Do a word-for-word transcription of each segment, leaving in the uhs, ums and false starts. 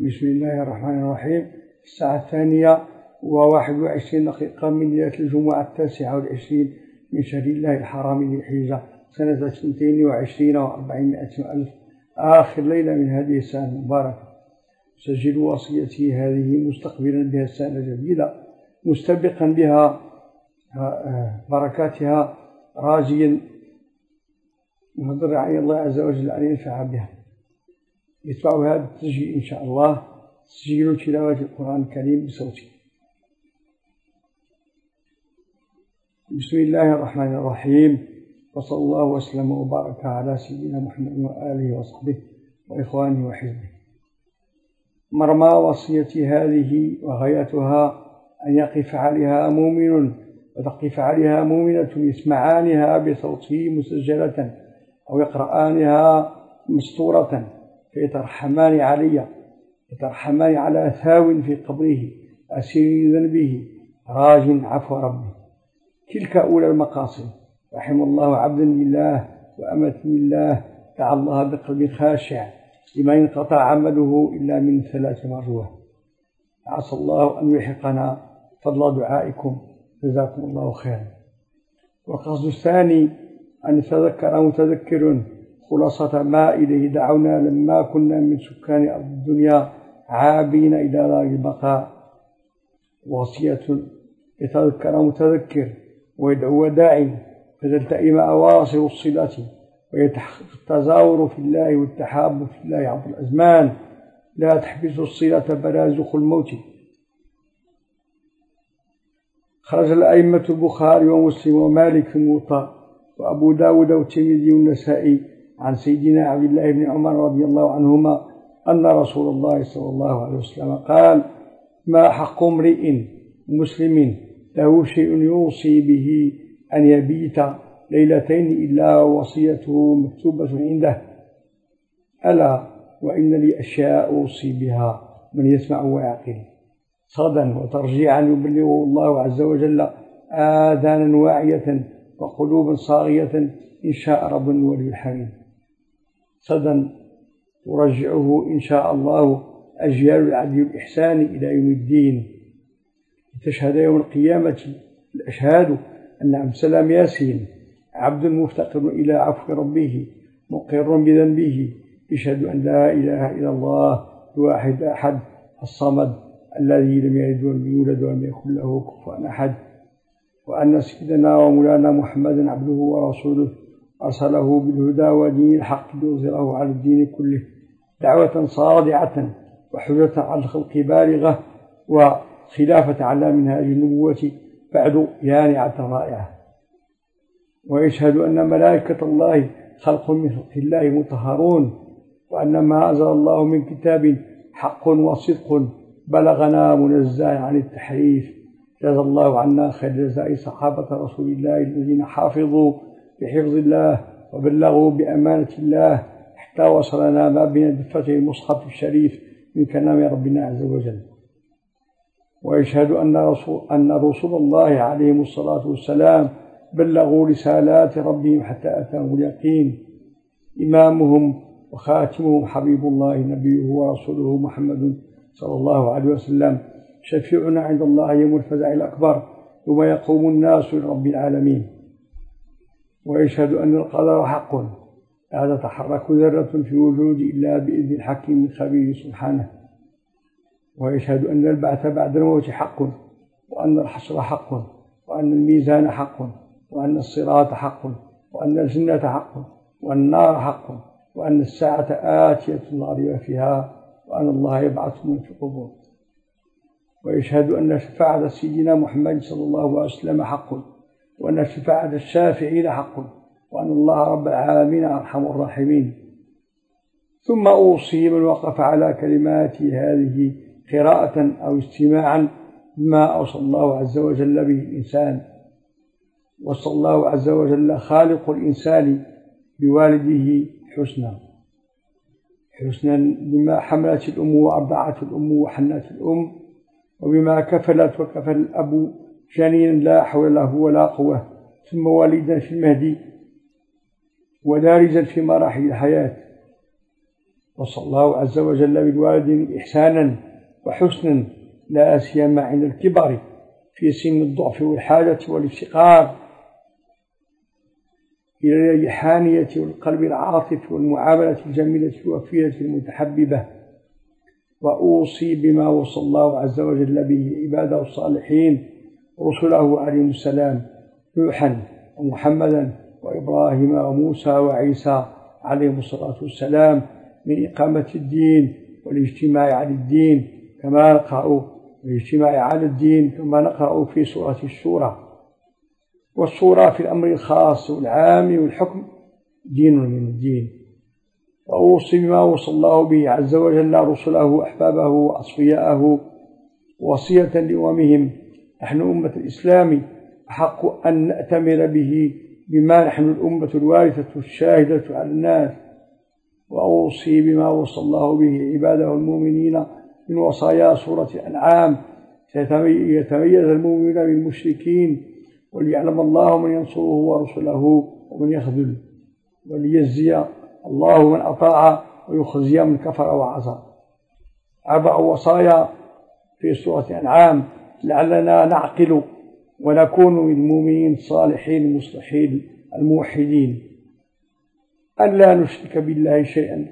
بسم الله الرحمن الرحيم. الساعة الثانية وواحد وعشرين دقيقة من ليلة الجمعة التاسعة والعشرين من شهر الله الحرام ذي الحجة سنة اثنتين وعشرين وأربعمائة ألف، آخر ليلة من هذه السنة المباركة. سجل وصيتي هذه مستقبلا بها السنة الجديدة، مستبقا بها بركاتها، راجيا مضرعي الله عز وجل أن ينفع بها. يتبع هذا التسجيل إن شاء الله تسجيل تلاوة القرآن الكريم بصوتي. بسم الله الرحمن الرحيم، وصلى الله وسلم وبارك على سيدنا محمد وآله وصحبه وإخوانه وحزبه. مرمى وصيتي هذه وغايتها أن يقف عليها مؤمن وتقف عليها مؤمنة يسمعانها بصوته مسجلة أو يقرآنها مسطورة فيترحمان علي، يترحمان على ثاو في قبره، أسير ذنبه، راج عفو ربه. تلك أولى المقاصد. رحم الله عبدا لله وأمة لله، دعا الله بقلب خاشع لما انقطع عمله إلا من ثلاث مرات. عسى الله أن يلحقنا فضل دعائكم، جزاكم الله خيرا. والقصد الثاني أن يتذكر متذكر خلاصة ما إليه دعونا لما كنا من سكان أرض الدنيا عابين إلى دار البقاء. وصية يتذكر متذكر ويدعو داعي فتلتئم أواصر الصلة ويتحقق التزاور في الله والتحاب في الله عبر الأزمان. لا تحبس الصلة برازخ الموت. خرج الأئمة البخاري ومسلم ومالك في الموطأ وأبو داود والترمذي والنسائي عن سيدنا عبد الله بن عمر رضي الله عنهما أن رسول الله صلى الله عليه وسلم قال: ما حق امرئ مسلم له شيء يوصي به أن يبيت ليلتين إلا وصيته مكتوبة عنده، ألا وإن لي أشياء أوصي بها من يسمع ويعقل، صدا وترجيعا يبلغه الله عز وجل آذانا واعية وقلوبا صاغية إن شاء رب ولي الحميد. صدا ترجعه إن شاء الله أجيال العدل والإحسان إلى يوم الدين، لتشهد يوم القيامة الأشهاد أن عبد السلام ياسين عبد مفتقر إلى عفو ربه مقر بذنبه، يشهد أن لا إله إلا الله الواحد أحد الصمد الذي لم يلد ولم يولد ولم يكن له كفوا أحد، وأن سيدنا ومولانا محمدا عبده ورسوله أرسله بالهدى ودين الحق ليظهره على الدين كله دعوة صادعة وحجة على الخلق بالغة وخلافة على منهاج النبوة بعد يانعة رائعة. ويشهد أن ملائكة الله خلق من خلق الله مطهرون، وأن ما أنزل الله من كتاب حق وصدق بلغنا منزه عن التحريف. جزا الله عنا خير جزاء صحابة رسول الله الذين حافظوا بحفظ الله وبلغوا بأمانة الله حتى وصلنا ما بين دفتي المصحف الشريف من كلام ربنا عز وجل. ويشهد أن رسول, أن رسول الله عليهم الصلاة والسلام بلغوا رسالات ربهم حتى أتاهم اليقين. إمامهم وخاتمهم حبيب الله نبيه ورسوله محمد صلى الله عليه وسلم، شفيعنا عند الله يوم الفزع الأكبر يوم يقوم الناس لرب العالمين. ويشهد أن القدر حق لا تتحرك ذرة في وجود إلا بإذن الحكيم الخبير سبحانه. ويشهد أن البعث بعد الموت حق، وأن الحشر حق، وأن الميزان حق، وأن الصراط حق، وأن الجنة حق، وأن النار حق، وأن الساعة آتية لا ريب فيها، وأن الله يبعث من في القبور. ويشهد أن شفاعة سيدنا محمد صلى الله عليه وسلم حق، وأن شفاعة الشافعين حق، وأن الله رب العالمين أرحم الراحمين. ثم أوصي من وقف على كلماتي هذه قراءة أو استماعا بما أوصى الله عز وجل به الإنسان. وصى الله عز وجل خالق الإنسان بوالده حسنا، حسنا بما حملت الأم وأرضعت الأم وحنت الأم، وبما كفلت وكفل الأب جنينا لا حول له ولا قوة، ثم والدا في المهدي ودارجا في مراحل الحياة. وصلى الله عز وجل بالوالدين إحسانا وحسنا لا سيما عند الكبر في سن الضعف والحاجة والافتقار إلى الريحانية والقلب العاطف والمعاملة الجميلة الوفية المتحببة. وأوصي بما وصى الله عز وجل به عباده الصالحين رسله عليهم السلام نوحا ومحمدا وإبراهيم وموسى وعيسى عليهم الصلاة والسلام من إقامة الدين والاجتماع على الدين كما نقرأ والاجتماع على الدين كما نقرأ في سورة الشورى. والصورة في الأمر الخاص والعام والحكم دين من الدين. وأوصي بما وصى الله به عز وجل رسله وأحبابه وأصفياءه وصية لأممهم. نحن أمة الإسلام أحق أن نأتمر به بما نحن الأمة الوارثة الشاهدة على الناس. وأوصي بما وصى الله به عباده المؤمنين من وصايا سورة الأنعام يتميز المؤمنون من المشركين وليعلم الله من ينصره ورسله ومن يخذله وليجزي الله من أطاع ويخزي من كفر وعصى. أربع وصايا في سورة الأنعام لعلنا نعقل ونكون من المؤمنين الصالحين المصلحين الموحدين. أن لا نشرك بالله شيئا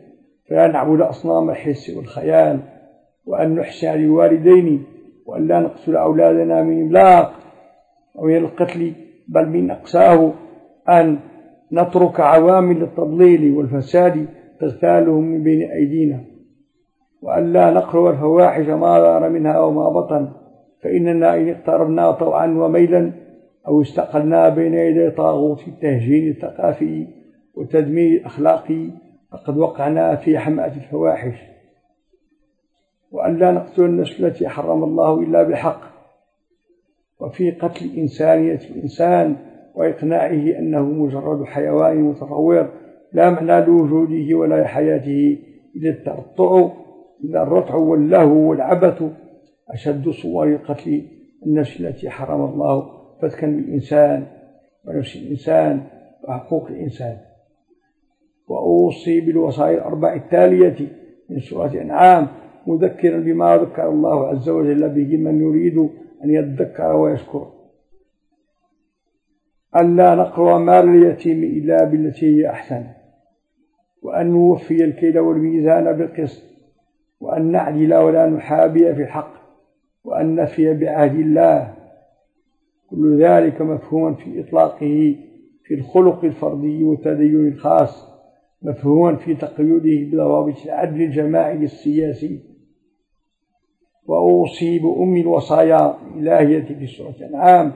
فلا نعبد أصنام الحس والخيال، وأن نحسن للوالدين، وأن لا نقتل أولادنا من إملاق أو إلى القتل، بل من أقساه أن نترك عوامل التضليل والفساد تغتالهم من بين أيدينا، وأن لا نقرب الفواحش ما ظهر منها وما بطن، فإننا إن اقتربنا طوعا وميلا أو استقلنا بين يدي طاغوت التهجين الثقافي والتدمير الأخلاقي فقد وقعنا في حمأة الفواحش. وأن لا نقتل النفس التي حرم الله إلا بالحق. وفي قتل إنسانية الإنسان وإقناعه أنه مجرد حيوان متطور لا معنى لوجوده ولا لحياته إلا الترطع إلا الرطع واللهو والعبث أشد صور قتل النفس التي حرم الله فتكا بالإنسان ونفس الإنسان وحقوق الإنسان. وأوصي بالوصايا الأربع التالية من سورة الأنعام مذكرا بما ذكر الله عز وجل به من يريد أن يتذكر ويشكر. أن لا نقرأ مال اليتيم إلا بالتي هي أحسن، وأن نوفي الكيل والميزان بالقسط، وأن نعدل ولا نحابي في الحق، وأن نفي بعهد الله. كل ذلك مفهوما في إطلاقه في الخلق الفردي والتدين الخاص، مفهوما في تقييده بضوابط العدل الجماعي السياسي. وأوصي بأم الوصايا الإلهية في سورة الأنعام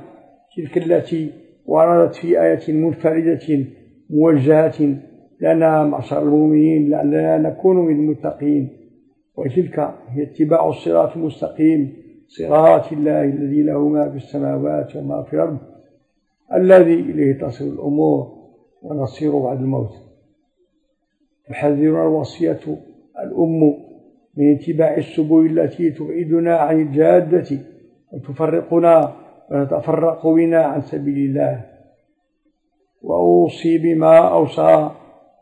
تلك التي وردت في آية منفردة موجهة لنا معشر المؤمنين لعلنا نكون من المتقين، وتلك هي اتباع الصراط المستقيم صراط الله الذي له ما في السماوات وما في الأرض الذي إليه تصل الأمور ونصير بعد الموت. تحذرنا الوصية الأم من اتباع السبل التي تبعدنا عن الجادة وتفرقنا ونتفرق بنا عن سبيل الله. وأوصي بما أوصى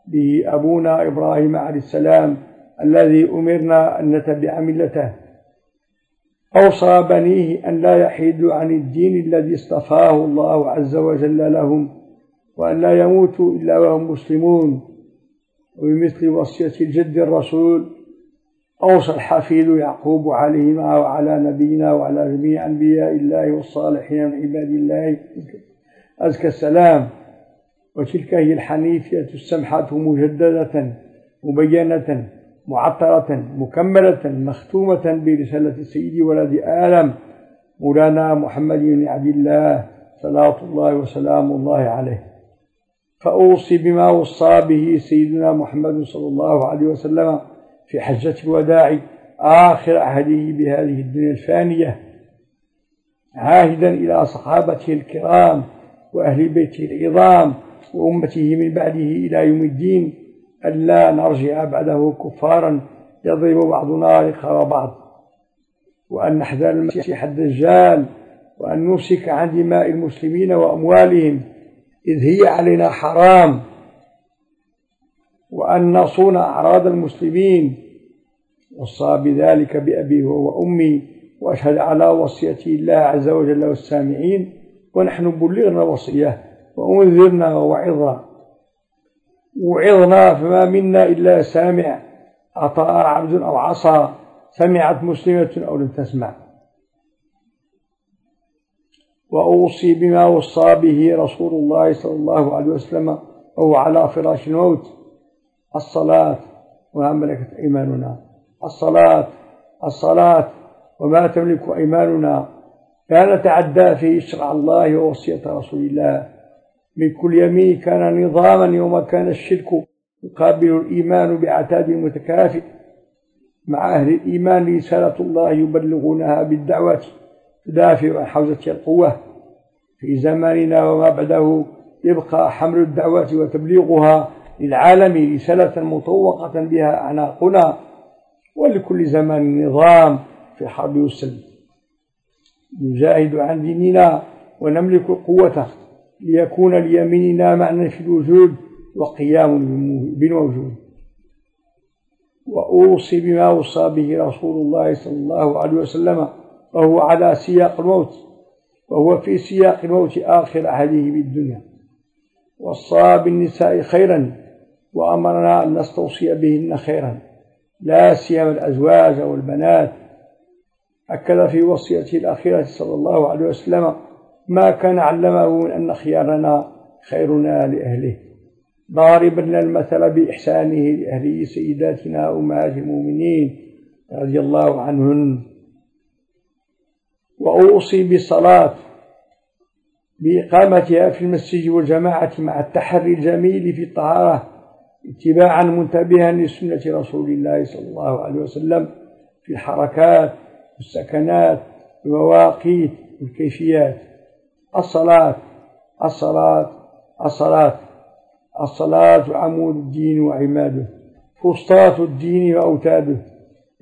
به أبونا إبراهيم عليه السلام الذي أمرنا أن نتبع ملته. أوصى بنيه أن لا يحيدوا عن الدين الذي اصطفاه الله عز وجل لهم، وأن لا يموتوا إلا وهم مسلمون. وبمثل وصية الجد الرسول أوصى الحفيد يعقوب عليهما وعلى نبينا وعلى جميع أنبياء الله والصالحين من عباد الله أزكى السلام. وتلك هي الحنيفية السمحة مجددة مبينة معطرة مكملة مختومة برسالة السيد ولد آدم مولانا محمد بن عبد الله صلاة الله وسلام الله عليه. فأوصي بما وصى به سيدنا محمد صلى الله عليه وسلم في حجة الوداع آخر عهده بهذه الدنيا الفانية، عاهدا إلى صحابته الكرام وأهل بيته العظام وأمته من بعده إلى يوم الدين ألا نرجع بعده كفارا يضرب بعضنا رقاب بعض، وأن نحذر المسيح الدجال، وأن نمسك عن دماء المسلمين وأموالهم إذ هي علينا حرام. وأن نصون أعراض المسلمين. وصى بذلك بأبي وأمي، وأشهد على وصيتي الله عز وجل والسامعين، ونحن بلغنا وصية وأنذرنا ووعظنا وعظنا فما منا إلا سامع، أطاع عبد أو عصى، سمعت مسلمة أو لم تسمع. وأوصي بما وصى به رسول الله صلى الله عليه وسلم وهو على فراش الموت: الصلاة وما ملكت أيماننا، الصلاة الصلاة وما تملك أيماننا. لا نتعدى فيه شرع الله ووصية رسول الله. من كل يمين كان نظاما يوم كان الشرك يقابل الإيمان بعتاد متكافئ. مع أهل الإيمان رسالة الله يبلغونها بالدعوة تدافع عن حوزة القوة. في زماننا وما بعده يبقى حمل الدعوة وتبليغها للعالم رسالة مطوقة بها أعناقنا، ولكل زمان نظام في الحرب والسلم. نجاهد عن ديننا ونملك قوته ليكون ليميننا معنى في الوجود وقيام بالموجود. وأوصي بما وصى به رسول الله صلى الله عليه وسلم وهو على سياق الموت، وهو في سياق الموت آخر أهله بالدنيا. وصى بالنساء خيرا، وأمرنا أن نستوصي بهن خيرا لا سيما الأزواج والبنات. أكد في وصيته الأخيرة صلى الله عليه وسلم ما كان علمه من أن خيارنا خيرنا لأهله، ضاربا لنا المثل بإحسانه لأهله سيداتنا أمهات المؤمنين رضي الله عنهن. وأوصي بالصلاة بإقامتها في المسجد والجماعة مع التحري الجميل في الطهارة، اتباعا منتبها لسنة رسول الله صلى الله عليه وسلم في الحركات والسكنات والمواقيت والكيفيات. الصلاة الصلاة الصلاة الصلاة عمود الدين وعماده، فسطاط الدين وأوتاده.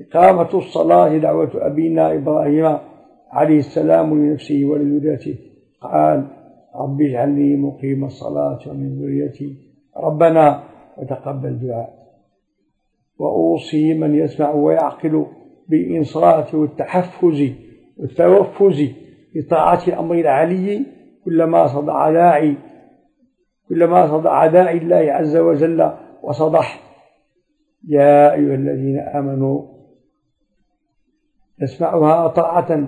إقامة الصلاة دعوة أبينا إبراهيم عليه السلام لنفسه ولذريته، قال: رب اجعلني مقيم الصلاة ومن ذريتي ربنا وتقبل دعاء. وأوصي من يسمع ويعقل بالإنصات والتحفز والتوفز لطاعة الأمر العلي كلما صدع داعي كلما صدع داعي الله عز وجل وصدح. يا أيها الذين آمنوا، نسمعها طاعة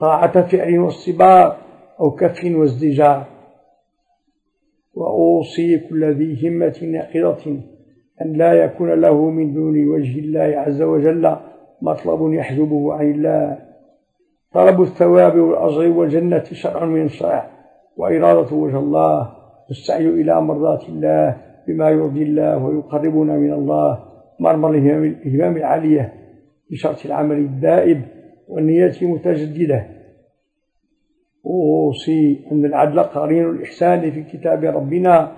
طاعة فعل والصبار أو كف وازدجار. وأوصي كل ذي همة ناقضة أن لا يكون له من دون وجه الله عز وجل مطلب يحجبه عن الله. طلب الثواب والأجر والجنة شرع من الشرع، وإرادة وجه الله، والسعي إلى مرضات الله بما يرضي الله ويقربنا من الله. مرمر الهمم العالية بشرط العمل الدائب والنية المتجددة. أوصي أن العدل قرين الإحسان في كتاب ربنا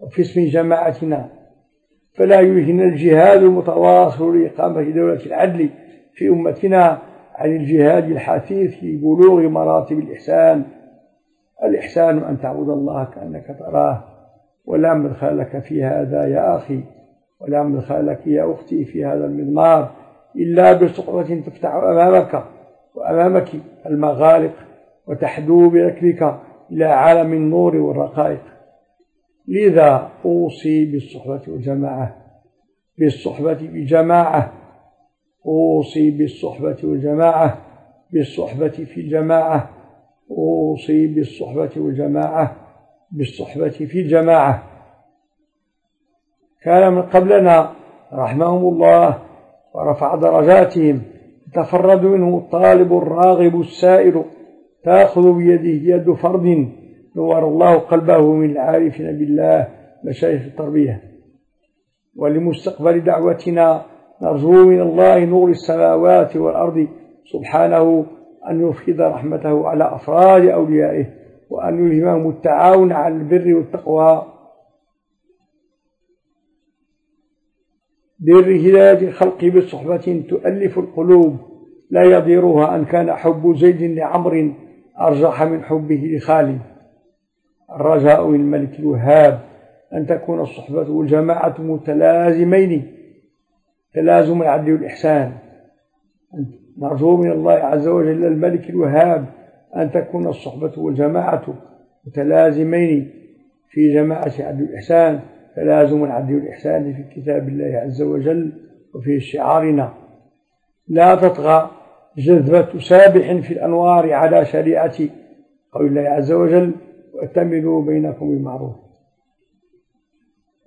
وفي اسم جماعتنا، فلا يلهنا الجهاد المتواصل لإقامة دولة العدل في أمتنا عن الجهاد الحثيث في بلوغ مراتب الإحسان. الإحسان أن تعبد الله كأنك تراه، ولا مدخل لك في هذا يا أخي، ولا مدخل لك يا أختي في هذا المضمار إلا بصحبة تفتح أمامك وأمامك المغالق وتحدو بركبك إلى عالم النور والرقائق. لذا أوصي بالصحبة والجماعة بالصحبة بجماعة أوصي بالصحبة والجماعة بالصحبة في الجماعة أوصي بالصحبة والجماعة بالصحبة في الجماعة. كان من قبلنا رحمهم الله ورفع درجاتهم تفرد منه الطالب الراغب السائر، تأخذ بيده يد فرد نور الله قلبه من العارفين بالله مشايخ التربية. ولمستقبل دعوتنا نرجو من الله نور السماوات والأرض سبحانه أن يفيض رحمته على أفراد أوليائه، وأن يلهمهم التعاون على البر والتقوى بر هداية الخلق بصحبة تؤلف القلوب لا يضيرها. أن كان حب زيد لعمر أرجح من حبه لخالد. الرجاء من الملك الوهاب أن تكون الصحبة والجماعة متلازمين تلازم العدل والإحسان. نرجو من الله عز وجل الملك الوهاب أن تكون الصحبة والجماعة متلازمين في جماعة العدل والإحسان، تلازم العدل والإحسان في كتاب الله عز وجل وفي شعارنا. لا تطغى جذبة سابح في الأنوار على شريعة قول الله عز وجل وأتملوا بينكم بالمعروف.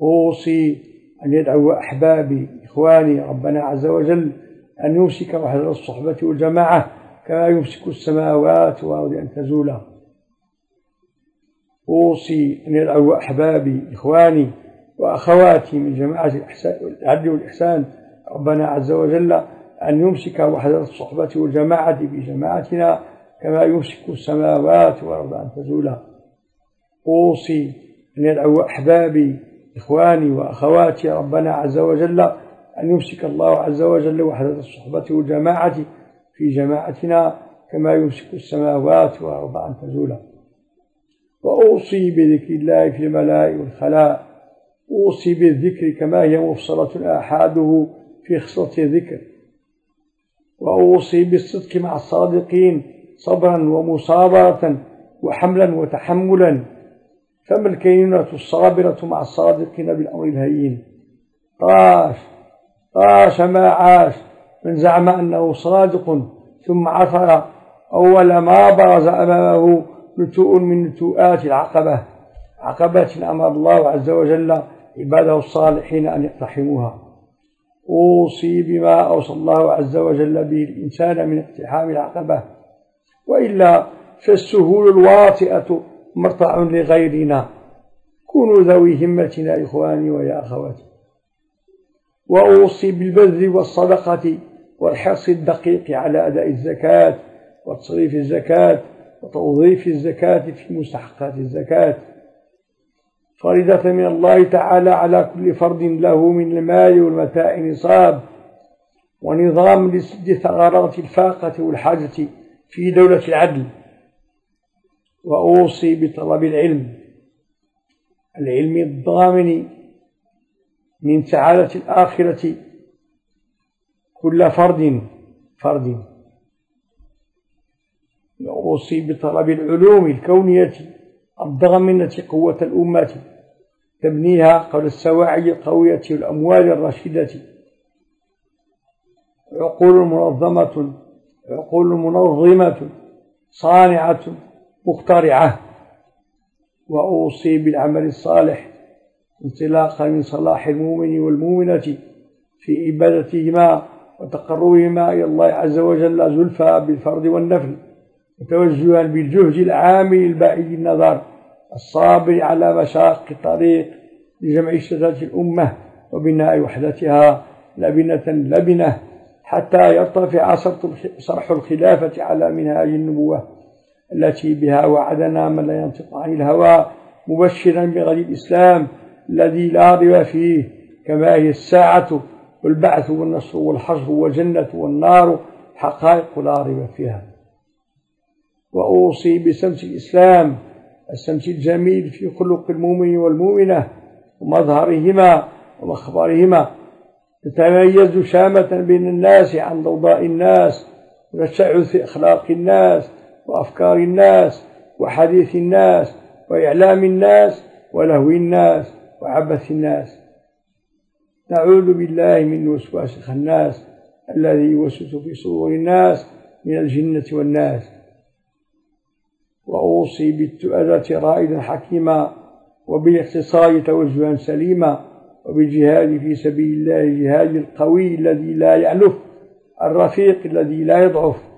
أوصي أن يدعو أحبابي إخواني ربنا عز وجل أن يمسك وحده الصحبة والجماعة كما يمسك السماوات والأرض أن تزولا. أوصي أن يدعو أحبابي إخواني وأخواتي من جماعة العدل والإحسان ربنا عز وجل أن يمسك وحده الصحبة والجماعة بجماعتنا كما يمسك السماوات والأرض أن تزولا. أوصي أن يدعو أحبابي إخواني وأخواتي ربنا عز وجل أن يمسك الله عز وجل وحدة الصحبة والجماعة في جماعتنا كما يمسك السماوات والأرض أن تزولا. وأوصي بذكر الله في الملاء والخلاء. أوصي بالذكر كما هي مفصلة آحاده في خصلة الذكر. وأوصي بالصدق مع الصادقين صبرا ومصابرة وحملا وتحملا، فما الكينونة الصابرة مع الصادقين بالأمر الهين. طاش طاش ما عاش من زعم أنه صادق ثم عثر أول ما برز أمامه نتوء من نتوءات العقبة، عقبة أمر الله عز وجل عباده الصالحين أن يقتحموها. أوصي بما أوصى الله عز وجل به الإنسان من اقتحام العقبة، وإلا فالسهول الواطئة مرتع لغيرنا. كونوا ذوي همتنا يا إخواني ويا أخواتي. وأوصي بالبذل والصدقة والحرص الدقيق على أداء الزكاة وتصريف الزكاة وتوظيف الزكاة في مستحقات الزكاة، فريضة من الله تعالى على كل فرد له من المال والمتاع نصاب، ونظام لسد ثغرات الفاقة والحاجة في دولة العدل. وأوصي بطلب العلم، العلم الضامن من سعادة الآخرة كل فرد فرد. وأوصي بطلب العلوم الكونية الضامنة قوة الأمة، تبنيها قبل السواعي القوية والأموال الرشيدة. عقول منظمة عقول منظمة صانعة مخترعة. وأوصي بالعمل الصالح انطلاقا من صلاح المؤمن والمؤمنة في عبادتهما وتقربهما إلى الله عز وجل زلفى بالفرض والنفل، وتوجها بالجهد العامل البعيد النظر الصابر على مشاق الطريق لجمع شتات الأمة وبناء وحدتها لبنة لبنة، حتى يرتفع صرح الخلافة على منهاج النبوة التي بها وعدنا من لا ينطق عن الهوى، مبشرا بغد الإسلام الذي لا ريب فيه، كما هي الساعة والبعث والنصر والحشر والجنة والنار، حقائق لا ريب فيها. وأوصي بسمس الإسلام، السمس الجميل في خلق المؤمن والمؤمنة ومظهرهما ومخبرهما، تتميز شامة بين الناس عن ضوضاء الناس وتشعث أخلاق الناس وأفكار الناس وحديث الناس وإعلام الناس ولهو الناس وعبث الناس. نعوذ بالله من وسواس الخناس الذي يوسوس في صدور الناس من الجنة والناس. وأوصي بالتؤدة رائدا حكيما، وبالاقتصاد توجها سليما، وبالجهاد في سبيل الله الجهاد القوي الذي لا يألف، الرفيق الذي لا يضعف.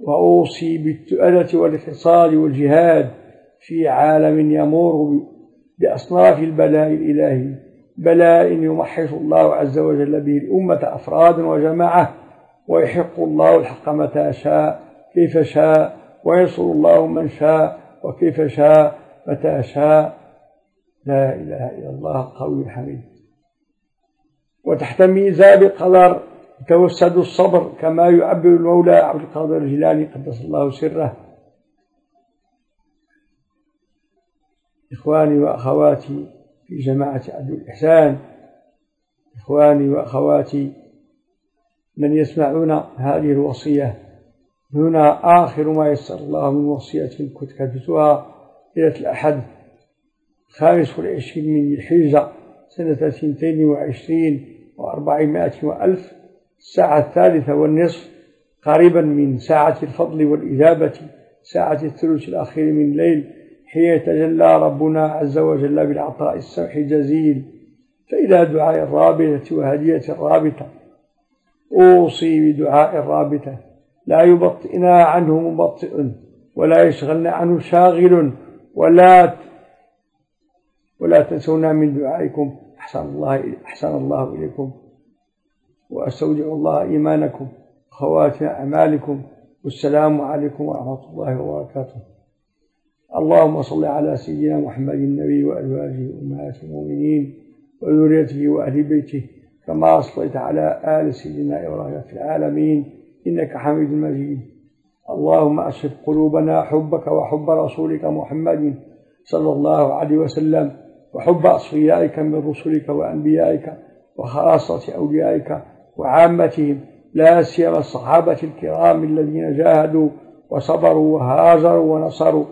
وأوصي بالتؤلة والاقتصاد والجهاد في عالم يمر بأصناف البلاء الإلهي، بلاء يمحص الله عز وجل به الأمة أفرادا وجماعة، ويحق الله الحق متى شاء كيف شاء، وينصر الله من شاء وكيف شاء متى شاء. لا إله إلا الله القوي الحميد. وتحت ميزاب قدر توسد الصبر كما يعبر المولى عبد القادر الجيلاني قدس الله سره. إخواني وأخواتي في جماعة عبد الإحسان، إخواني وأخواتي من يسمعون هذه الوصية، هنا آخر ما يسر الله من وصية كنت كتبتها ليلة الأحد خامس والعشرين من الحجة سنة ثنتين وعشرين وأربعمائة وألف، الساعة الثالثة والنصف قريبا من ساعة الفضل والإجابة، ساعة الثلث الأخير من الليل، حين يتجلى ربنا عز وجل بالعطاء السمح الجزيل. فإلى دعاء الرابطة وهدية الرابطة، أوصي بدعاء الرابطة، لا يبطئنا عنه مبطئ، ولا يشغلنا عنه شاغل، ولا ولا تنسونا من دعائكم. أحسن الله أحسن الله إليكم، وأستودع الله إيمانكم وخواتم أعمالكم، والسلام عليكم ورحمة الله وبركاته. اللهم صل على سيدنا محمد النبي وأزواجه أمهات المؤمنين وذريته وأهل بيته، كما صليت على آل سيدنا إبراهيم في العالمين إنك حميد مجيد. اللهم أشف قلوبنا حبك وحب رسولك محمد صلى الله عليه وسلم، وحب أصفيائك من رسلك وأنبيائك، وخاصة أوليائك وعامتهم، لا سيما الصحابة الكرام الذين جاهدوا وصبروا وهاجروا ونصروا،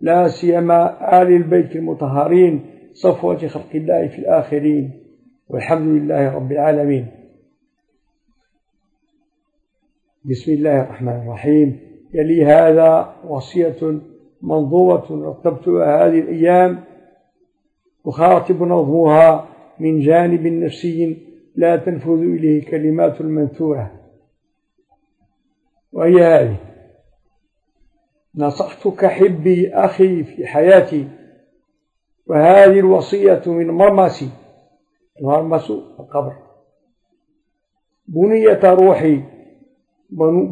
لا سيما آل البيت المطهرين صفوة خلق الله في الآخرين، والحمد لله رب العالمين. بسم الله الرحمن الرحيم. يلي هذا وصية منظومة رتبتها هذه الأيام، أخاطب نظمها من جانب نفسي لا تنفذ إليه كلمات المنثورة، وهي هذه: نصحتك حبي أخي في حياتي، وهذه الوصية من مرمسي. المرمس القبر. بنية روحي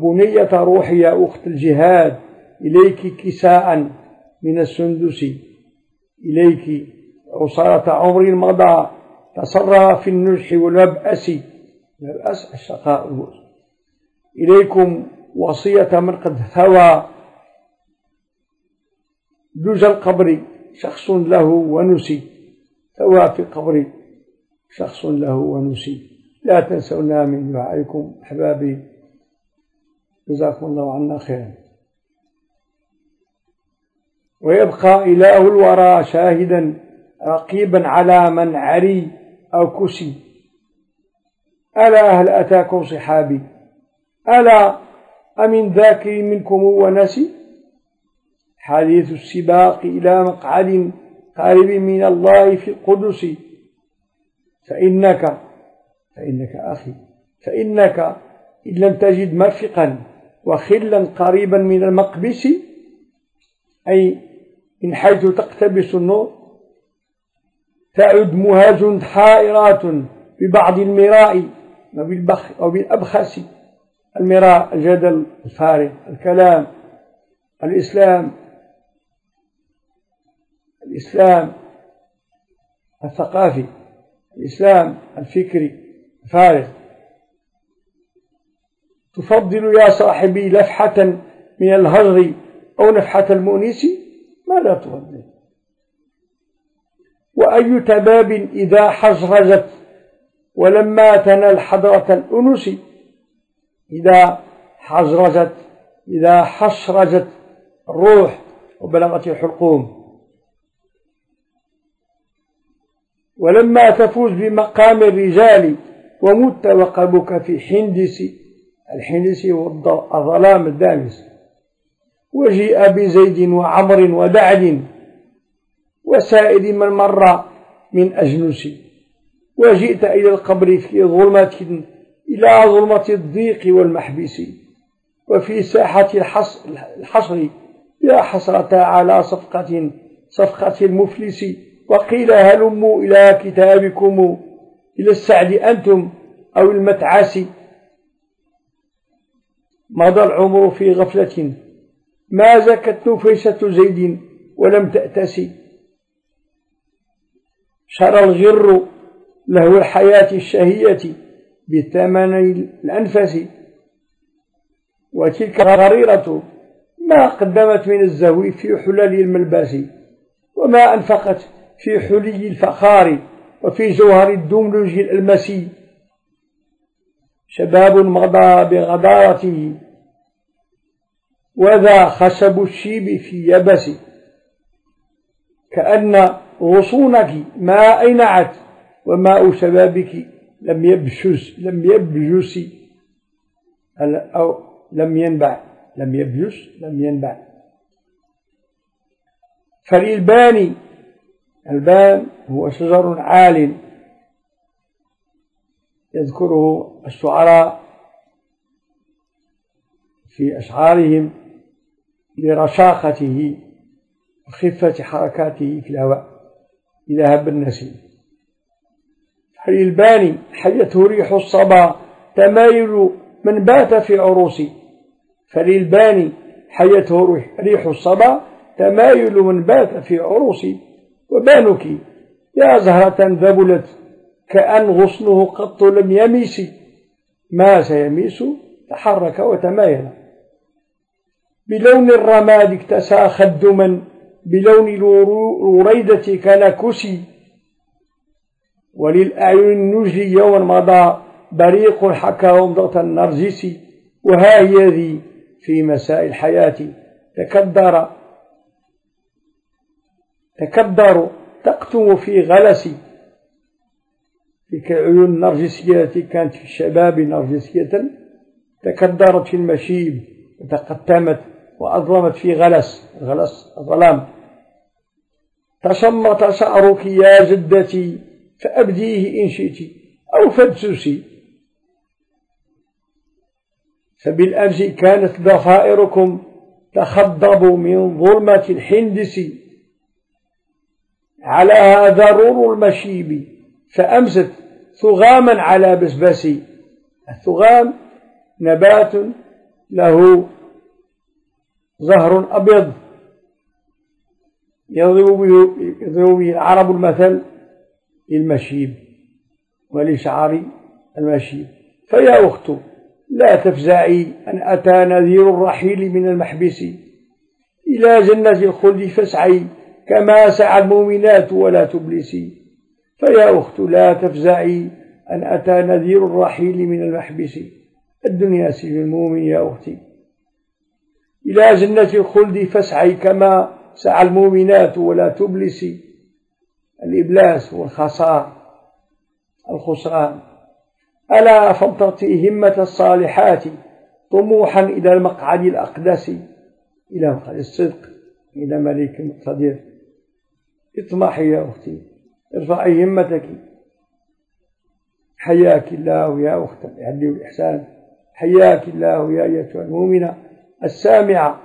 بنية روحي يا أخت الجهاد، إليك كساء من السندس، إليك عصارة عمر مضى تسرى في النجح والمبأس، المبأس الشقاء والبؤس. إليكم وصية من قد ثوى دجى القبر شخص له ونسي، ثوى في القبر شخص له ونسي. لا تنسونا من دعائكم أحبابي، جزاكم الله عنا خيرا. ويبقى إله الورى شاهدا رقيبا على من عري أو كسي. ألا هل أتاكم صحابي، ألا أمن ذاكر منكم ونسي. حديث السباق إلى مقعد قريب من الله في القدس. فإنك فإنك أخي فإنك إن لم تجد مرفقا وخلا قريبا من المقبس، أي من حيث تقتبس النور، تعد مهاج حائرات ببعض المراء وبالأبخس. المراء الجدل الفارغ، الكلام، الإسلام الإسلام الثقافي، الإسلام الفكري الفارغ. تفضل يا صاحبي لفحة من الهجر أو نفحة المؤنس، ماذا تفضل؟ وأي تباب إذا حجرجت ولما تنال حضرة الأنس، إذا حجرجت إذا حشرجت الروح وبلغت الحلقوم، ولما تفوز بمقام الرجال ومت وقلبك في حندس. الحندس والظلام الدامس. وجيء بزيد وعمر ودعد وسائد من مر من أجنس. وجئت إلى القبر في ظلمة، إلى ظلمة الضيق والمحبس، وفي ساحة الحصر. يا حسرة على صفقة صفقة المفلس. وقيل هلموا إلى كتابكم، إلى السعد أنتم أو المتعس. مضى العمر في غفلة، ما زكت نفيسة زيد ولم تأتس. شرى الغر لهو الحياة الشهية بثمن الأنفس. وتلك غريرة ما قدمت من الزهو في حلل الملباس. وما أنفقت في حلي الفخار وفي جوهر الدملج الألمسي. شباب مضى بغدارته وذا خشب الشيب في يبسي، كأن غصونك ما أينعت وماء شبابك لم يبجس لم يبجس أو لم ينبع لم يبجس لم ينبع. فالإلبان، البان هو شجر عال يذكره الشعراء في أشعارهم لرشاقته وخفة حركاته في الهواء إذا هب النسيم. فالإلبان حيته ريح الصبا تمايل من بات في عروسي، فالإلبان حيته ريح الصبا تمايل من بات في عروسي. وبانك يا زهرة ذبلت كأن غصنه قط لم يميس، ما سيميس تحرك وتمايل. بلون الرماد اكتسى خدما، بلون الوريدة كنكسي، وللأعين نجلي يوما مضى بريق حكى ومضغط النرجسي. وها هي ذي في مساء الحياة تكدر تكدر تقطم في غلسي. تلك العيون النرجسية التي كانت في الشباب نرجسية تكدرت في المشيب وتقتمت وأظلمت في غلس غلس ظلام. تشمط شعرك يا جدتي فأبديه إن شئت أو فادسسي، فبالأمس كانت ضفائركم تخضب من ظلمة الحندس، على هذا رور المشيب فأمست ثغاما على بسبسي. الثغام نبات له زهر أبيض يضرب به العرب المثل للمشيب ولشعر المشيب. فيا أخت لا تفزعي أن أتى نذير الرحيل من المحبس، إلى جنة الخلد فاسعي كما سعى المؤمنات ولا تبلسي. فيا أخت لا تفزعي أن أتى نذير الرحيل من المحبس، الدنيا سجن المؤمن يا أختي، إلى جنة الخلد فاسعي كما سعى المؤمنات ولا تبلسي. الإبلاس والخسار الخسران. ألا فامتطئ همة الصالحات طموحا إلى المقعد الأقدس، إلى مقعد الصدق، إلى مليك مقتدر. اطمحي يا أختي، ارفعي همتك. حياك الله يا أخت العدل والإحسان، حياك الله يا أيتها المؤمنة السامعة.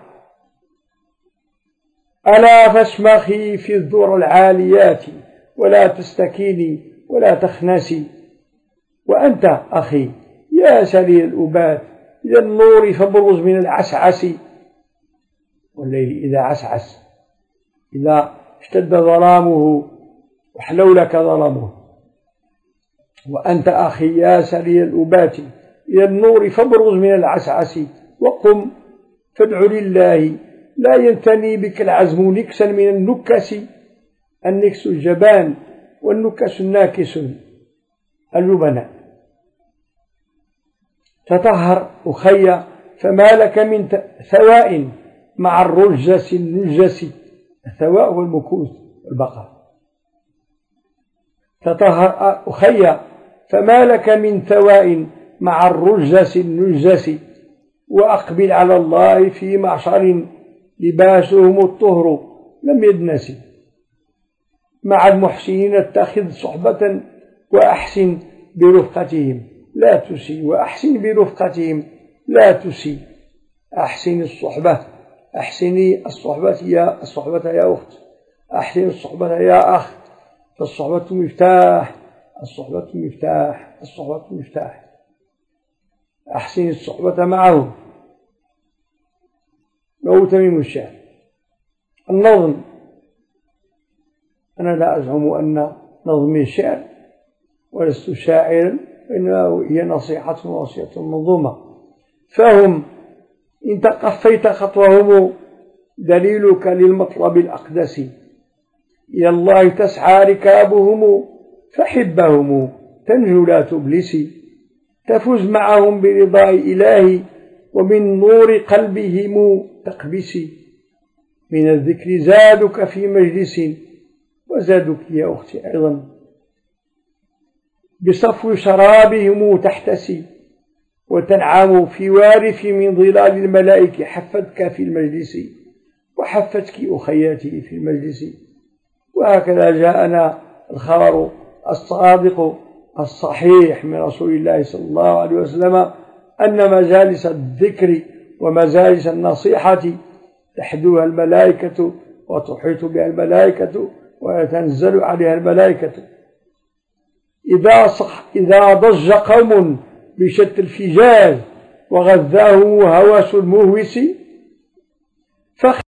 ألا فاشمخي في الذرى العاليات ولا تستكيني ولا تخنسي. وأنت أخي يا سليل الأبات إلى النور فبرز من العسعس، والليل إذا عسعس إذا اشتد ظلامه وحلولك ظلامه. وأنت أخي يا سليل الأبات إلى النور فبرز من العسعس، وقم فادع لله لا ينتني بك العزم نكسا من النكس. النكس الجبان والنكس الناكس اللبناء. تطهر أخي فما لك من ثواء مع الرجس النجس. الثواء والمكوث والبقر. تطهر أخي فما لك من ثواء مع الرجس النجس، وأقبل على الله في معشر لباسهم الطهر لم يدنس. مع المحسنين اتخذ صحبة وأحسن برفقتهم لا تسي، وأحسن برفقتهم لا تسي. أحسن الصحبة، أحسني الصحبة يا الصحبة يا أخت، أحسن الصحبة يا أخ. فالصحبة مفتاح، الصحبة مفتاح، الصحبة مفتاح. أحسن الصحبة معهم. لو تميم الشعر النظم. أنا لا أزعم أن نظمي الشعر ولست شاعرا، إنما هي نصيحة وصية منظومة. فهم إن تقفيت خطوهم دليلك للمطلب الأقدس، إلى الله تسعى ركابهم فحبهم تنجو لا تبلسي، تفز معهم برضاء إلهي ومن نور قلبهم تقبسي. من الذكر زادك في مجلس وزادك يا أختي أيضا، بصفو شرابهم تحتسي وتنعم في وارف من ظلال الملائك. حفتك في المجلس وحفتك أخياتي في المجلس. وهكذا جاءنا الخبر الصادق الصحيح من رسول الله صلى الله عليه وسلم أن مجالس الذكر ومجالس النصيحة تحدوها الملائكة وتحيط بها الملائكة ويتنزل عليها الملائكة. إذا صح إذا ضج قوم بشتى الفجاج وغذاه هوس المهوس فخ